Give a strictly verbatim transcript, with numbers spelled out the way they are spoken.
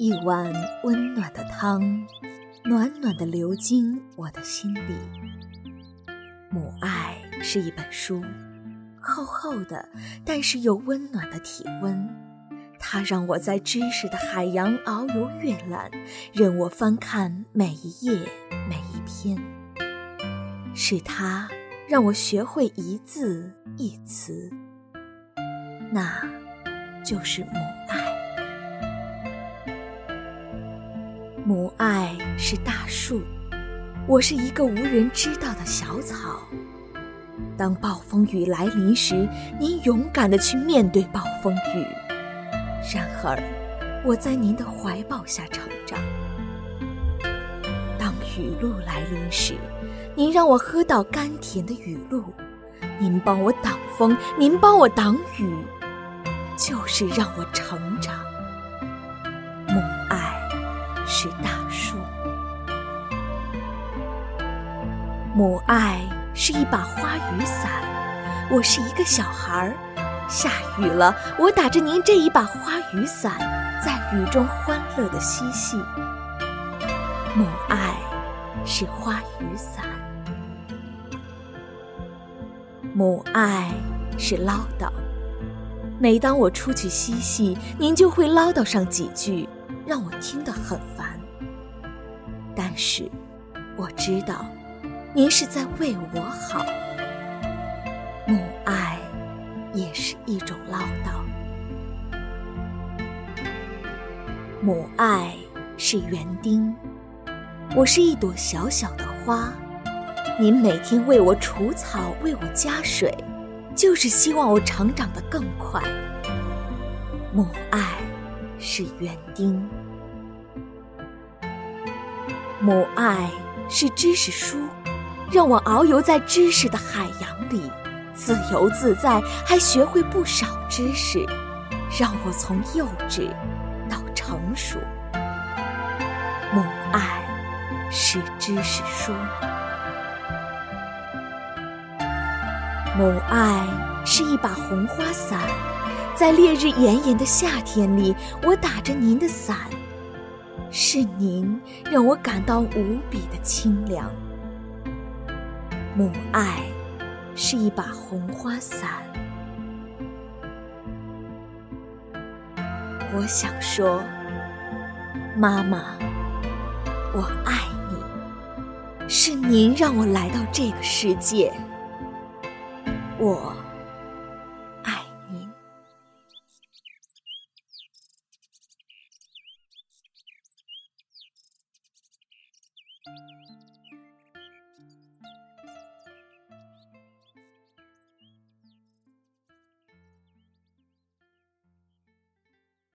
一碗温暖的汤，暖暖地流经我的心里。母爱是一本书，厚厚的，但是又温暖的体温，它让我在知识的海洋遨游阅览，任我翻看每一页每一篇。是它让我学会一字一词，那就是母爱。母爱是大树，我是一个无人知道的小草。当暴风雨来临时，您勇敢地去面对暴风雨，然而我在您的怀抱下成长。当雨露来临时，您让我喝到甘甜的雨露，您帮我挡风，您帮我挡雨，就是让我成长。母爱是大树，母爱是一把花雨伞，我是一个小孩，下雨了，我打着您这一把花雨伞，在雨中欢乐的嬉戏。母爱是花雨伞，母爱是唠叨，每当我出去嬉戏，您就会唠叨上几句，让我听得很烦。但是我知道您是在为我好。母爱也是一种唠叨，母爱是园丁，我是一朵小小的花，您每天为我除草，为我加水，就是希望我成长得更快。母爱是园丁，母爱是知识书，让我遨游在知识的海洋里，自由自在，还学会不少知识，让我从幼稚到成熟。母爱是知识书，母爱是一把红花伞，在烈日炎炎的夏天里，我打着您的伞，是您让我感到无比的清凉。母爱是一把红花伞。我想说，妈妈，我爱你，是您让我来到这个世界，我爱您。